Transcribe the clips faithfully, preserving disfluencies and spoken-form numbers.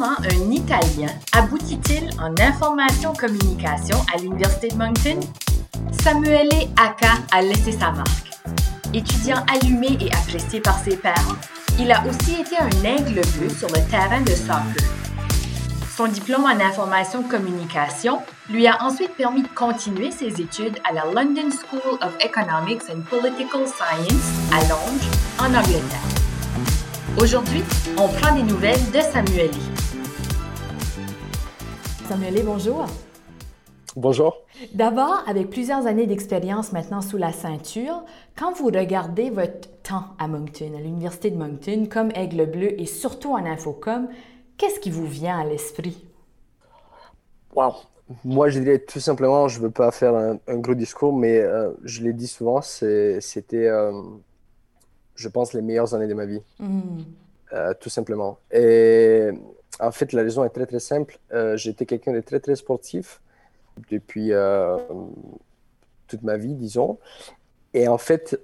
Comment un Italien aboutit-il en information-communication à l'Université de Moncton? Samuele Acca a laissé sa marque. Étudiant allumé et apprécié par ses pairs, il a aussi été un aigle bleu sur le terrain de soccer. Son diplôme en information-communication lui a ensuite permis de continuer ses études à la London School of Economics and Political Science à Londres, en Angleterre. Aujourd'hui, on prend des nouvelles de Samuele. Samuele, bonjour. Bonjour. D'abord, avec plusieurs années d'expérience maintenant sous la ceinture, quand vous regardez votre temps à Moncton, à l'Université de Moncton, comme Aigle Bleu et surtout en Infocom, qu'est-ce qui vous vient à l'esprit? Wow! Moi, je dirais tout simplement, je ne veux pas faire un, un gros discours, mais euh, je l'ai dit souvent, c'est, c'était... Euh... je pense, les meilleures années de ma vie, mmh. euh, tout simplement. Et en fait, la raison est très, très simple. Euh, j'étais quelqu'un de très, très sportif depuis euh, toute ma vie, disons. Et en fait,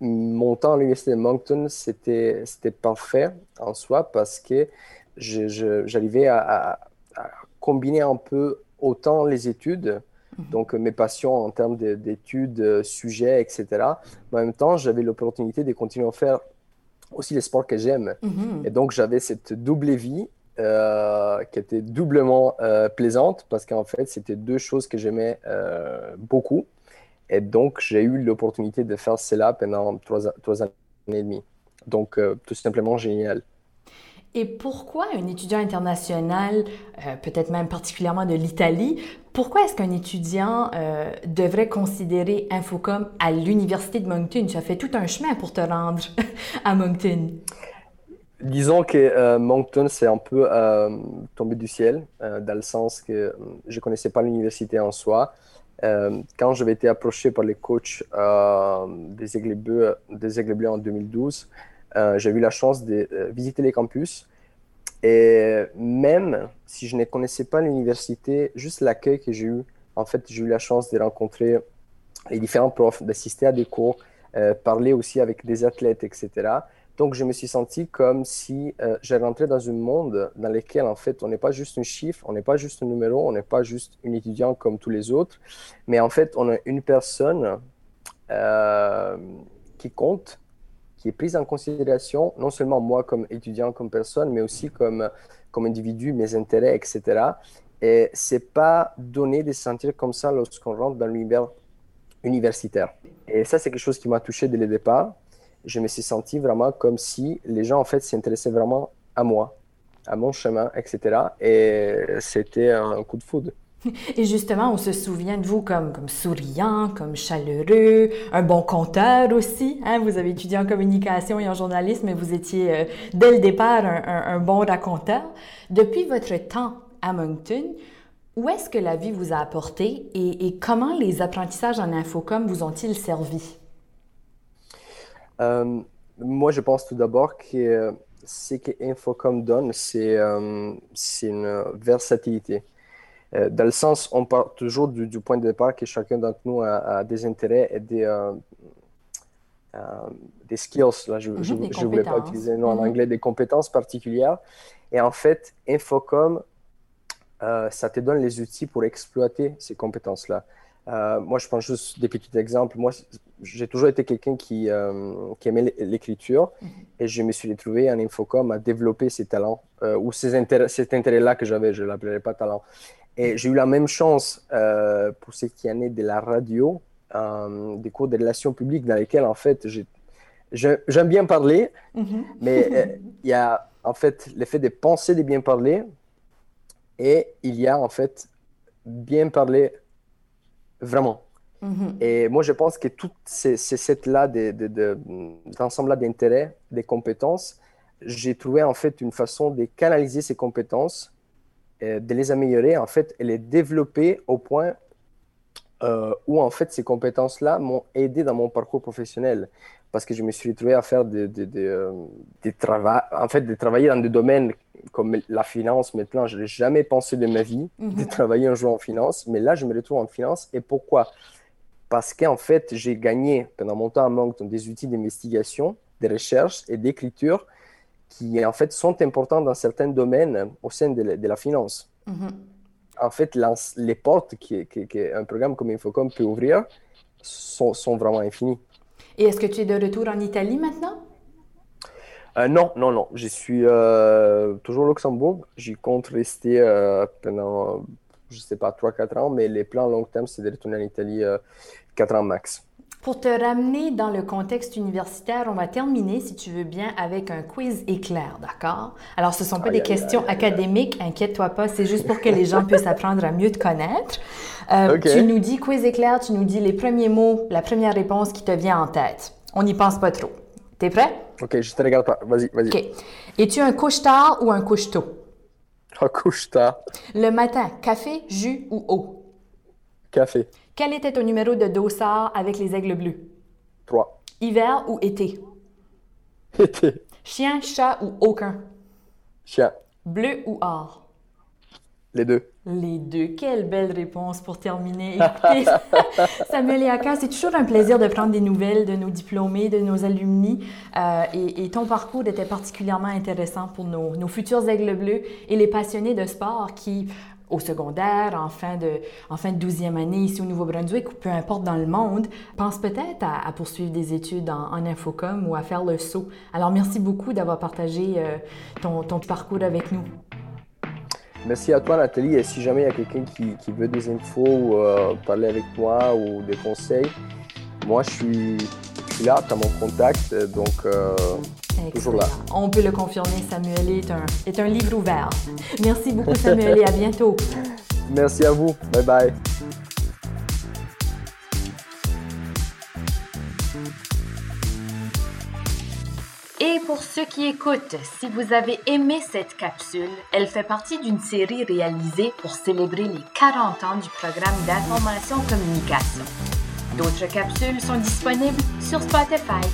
mon temps à l'Université de Moncton, c'était, c'était parfait en soi parce que je, je, j'arrivais à, à, à combiner un peu autant les études, donc mes passions en termes de, d'études, sujets, et cetera. Mais en même temps, j'avais l'opportunité de continuer à faire aussi les sports que j'aime. Mm-hmm. Et donc, j'avais cette double vie euh, qui était doublement euh, plaisante parce qu'en fait, c'était deux choses que j'aimais euh, beaucoup. Et donc, j'ai eu l'opportunité de faire cela pendant trois, trois années et demie. Donc, euh, tout simplement génial. Et pourquoi un étudiant international, euh, peut-être même particulièrement de l'Italie, pourquoi est-ce qu'un étudiant euh, devrait considérer Infocom à l'Université de Moncton? Tu as fait tout un chemin pour te rendre à Moncton. Disons que euh, Moncton, c'est un peu euh, tombé du ciel, euh, dans le sens que je ne connaissais pas l'université en soi. Euh, quand j'avais été approché par les coachs euh, des Aigles Bleus, des Aigles Bleus en deux mille douze, Euh, j'ai eu la chance de euh, visiter les campus et même si je ne connaissais pas l'université, juste l'accueil que j'ai eu, en fait, j'ai eu la chance de rencontrer les différents profs, d'assister à des cours, euh, parler aussi avec des athlètes, et cetera. Donc, je me suis senti comme si euh, je rentrais dans un monde dans lequel, en fait, on n'est pas juste un chiffre, on n'est pas juste un numéro, on n'est pas juste un étudiant comme tous les autres, mais en fait, on a une personne euh, qui compte, qui est prise en considération, non seulement moi comme étudiant, comme personne, mais aussi comme, comme individu, mes intérêts, et cetera. Et ce n'est pas donné de se sentir comme ça lorsqu'on rentre dans l'univers universitaire. Et ça, c'est quelque chose qui m'a touché dès le départ. Je me suis senti vraiment comme si les gens, en fait, s'intéressaient vraiment à moi, à mon chemin, et cetera. Et c'était un coup de foudre. Et justement, on se souvient de vous comme, comme souriant, comme chaleureux, un bon conteur aussi. Hein? Vous avez étudié en communication et en journalisme, mais vous étiez euh, dès le départ un, un, un bon raconteur. Depuis votre temps à Moncton, où est-ce que la vie vous a apporté et, et comment les apprentissages en Infocom vous ont-ils servi? Euh, moi, je pense tout d'abord que ce que Infocom donne, c'est, euh, c'est une versatilité. Dans le sens, on part toujours du, du point de départ que chacun d'entre nous a, a des intérêts et des, euh, euh, des skills. Là, je ne voulais pas utiliser le nom en anglais, des compétences particulières. Et en fait, Infocom, euh, ça te donne les outils pour exploiter ces compétences-là. Euh, moi, je prends juste des petits exemples. Moi, j'ai toujours été quelqu'un qui, euh, qui aimait l'écriture mm-hmm. et je me suis retrouvé en Infocom à développer ces talents euh, ou ces intér- cet intérêt-là que j'avais. Je ne l'appellerais pas talent. Et j'ai eu la même chance euh, pour ce qui en est de la radio, euh, des cours de relations publiques dans lesquels, en fait, j'ai, je, j'aime bien parler, mm-hmm. mais euh, il y a, en fait, l'effet de penser de bien parler et il y a, en fait, bien parler vraiment. Mm-hmm. Et moi, je pense que tout ces, ces sets-là, de, de, de, d'ensemble-là d'intérêts, des compétences, j'ai trouvé, en fait, une façon de canaliser ces compétences de les améliorer, en fait, et les développer au point euh, où, en fait, ces compétences-là m'ont aidé dans mon parcours professionnel. Parce que je me suis retrouvé à faire des de, de, de, de trava- en fait, de travailler dans des domaines comme la finance, maintenant, je n'ai jamais pensé de ma vie mm-hmm. de travailler un jour en finance, mais là, je me retrouve en finance. Et pourquoi? Parce qu'en fait, j'ai gagné, pendant mon temps à Moncton, des outils d'investigation, de recherche et d'écriture qui en fait sont importants dans certains domaines au sein de la, de la finance. Mm-hmm. En fait, la, les portes qu'un programme comme Infocom peut ouvrir sont, sont vraiment infinies. Et est-ce que tu es de retour en Italie maintenant? euh, Non, non, non. Je suis euh, toujours au Luxembourg. J'y compte rester euh, pendant, je ne sais pas, trois à quatre ans, mais les plans long terme, c'est de retourner en Italie euh, quatre ans max. Pour te ramener dans le contexte universitaire, on va terminer, si tu veux bien, avec un quiz éclair, d'accord? Alors, ce ne sont pas ah, des yeah, questions yeah, yeah. académiques, inquiète-toi pas, c'est juste pour que les gens puissent apprendre à mieux te connaître. Euh, okay. Tu nous dis quiz éclair, tu nous dis les premiers mots, la première réponse qui te vient en tête. On n'y pense pas trop. T'es prêt? OK, je te regarde pas. Vas-y, vas-y. OK. Es-tu un couche-tard ou un couche-tôt? Un couche-tard. Le matin, café, jus ou eau? Café. Quel était ton numéro de dossard avec les Aigles Bleus? trois. Hiver ou été? Été. Chien, chat ou aucun? Chien. Bleu ou or? Les deux. Les deux. Quelle belle réponse pour terminer. Écoutez, Samuele Acca, c'est toujours un plaisir de prendre des nouvelles de nos diplômés, de nos alumni. Euh, et, et ton parcours était particulièrement intéressant pour nos, nos futurs Aigles Bleus et les passionnés de sport qui... au secondaire, en fin de, en fin de douzième année ici au Nouveau-Brunswick, ou peu importe dans le monde, pense peut-être à, à poursuivre des études en, en Infocom ou à faire le saut. Alors, merci beaucoup d'avoir partagé euh, ton, ton parcours avec nous. Merci à toi, Nathalie. Et si jamais il y a quelqu'un qui, qui veut des infos ou euh, parler avec moi ou des conseils, moi, je suis, je suis là, tu as mon contact, donc... Euh... Toujours là. On peut le confirmer, Samuele est un, est un livre ouvert. Merci beaucoup, Samuele. À bientôt. Merci à vous. Bye bye. Et pour ceux qui écoutent, si vous avez aimé cette capsule, elle fait partie d'une série réalisée pour célébrer les quarante ans du programme d'information-communication. D'autres capsules sont disponibles sur Spotify.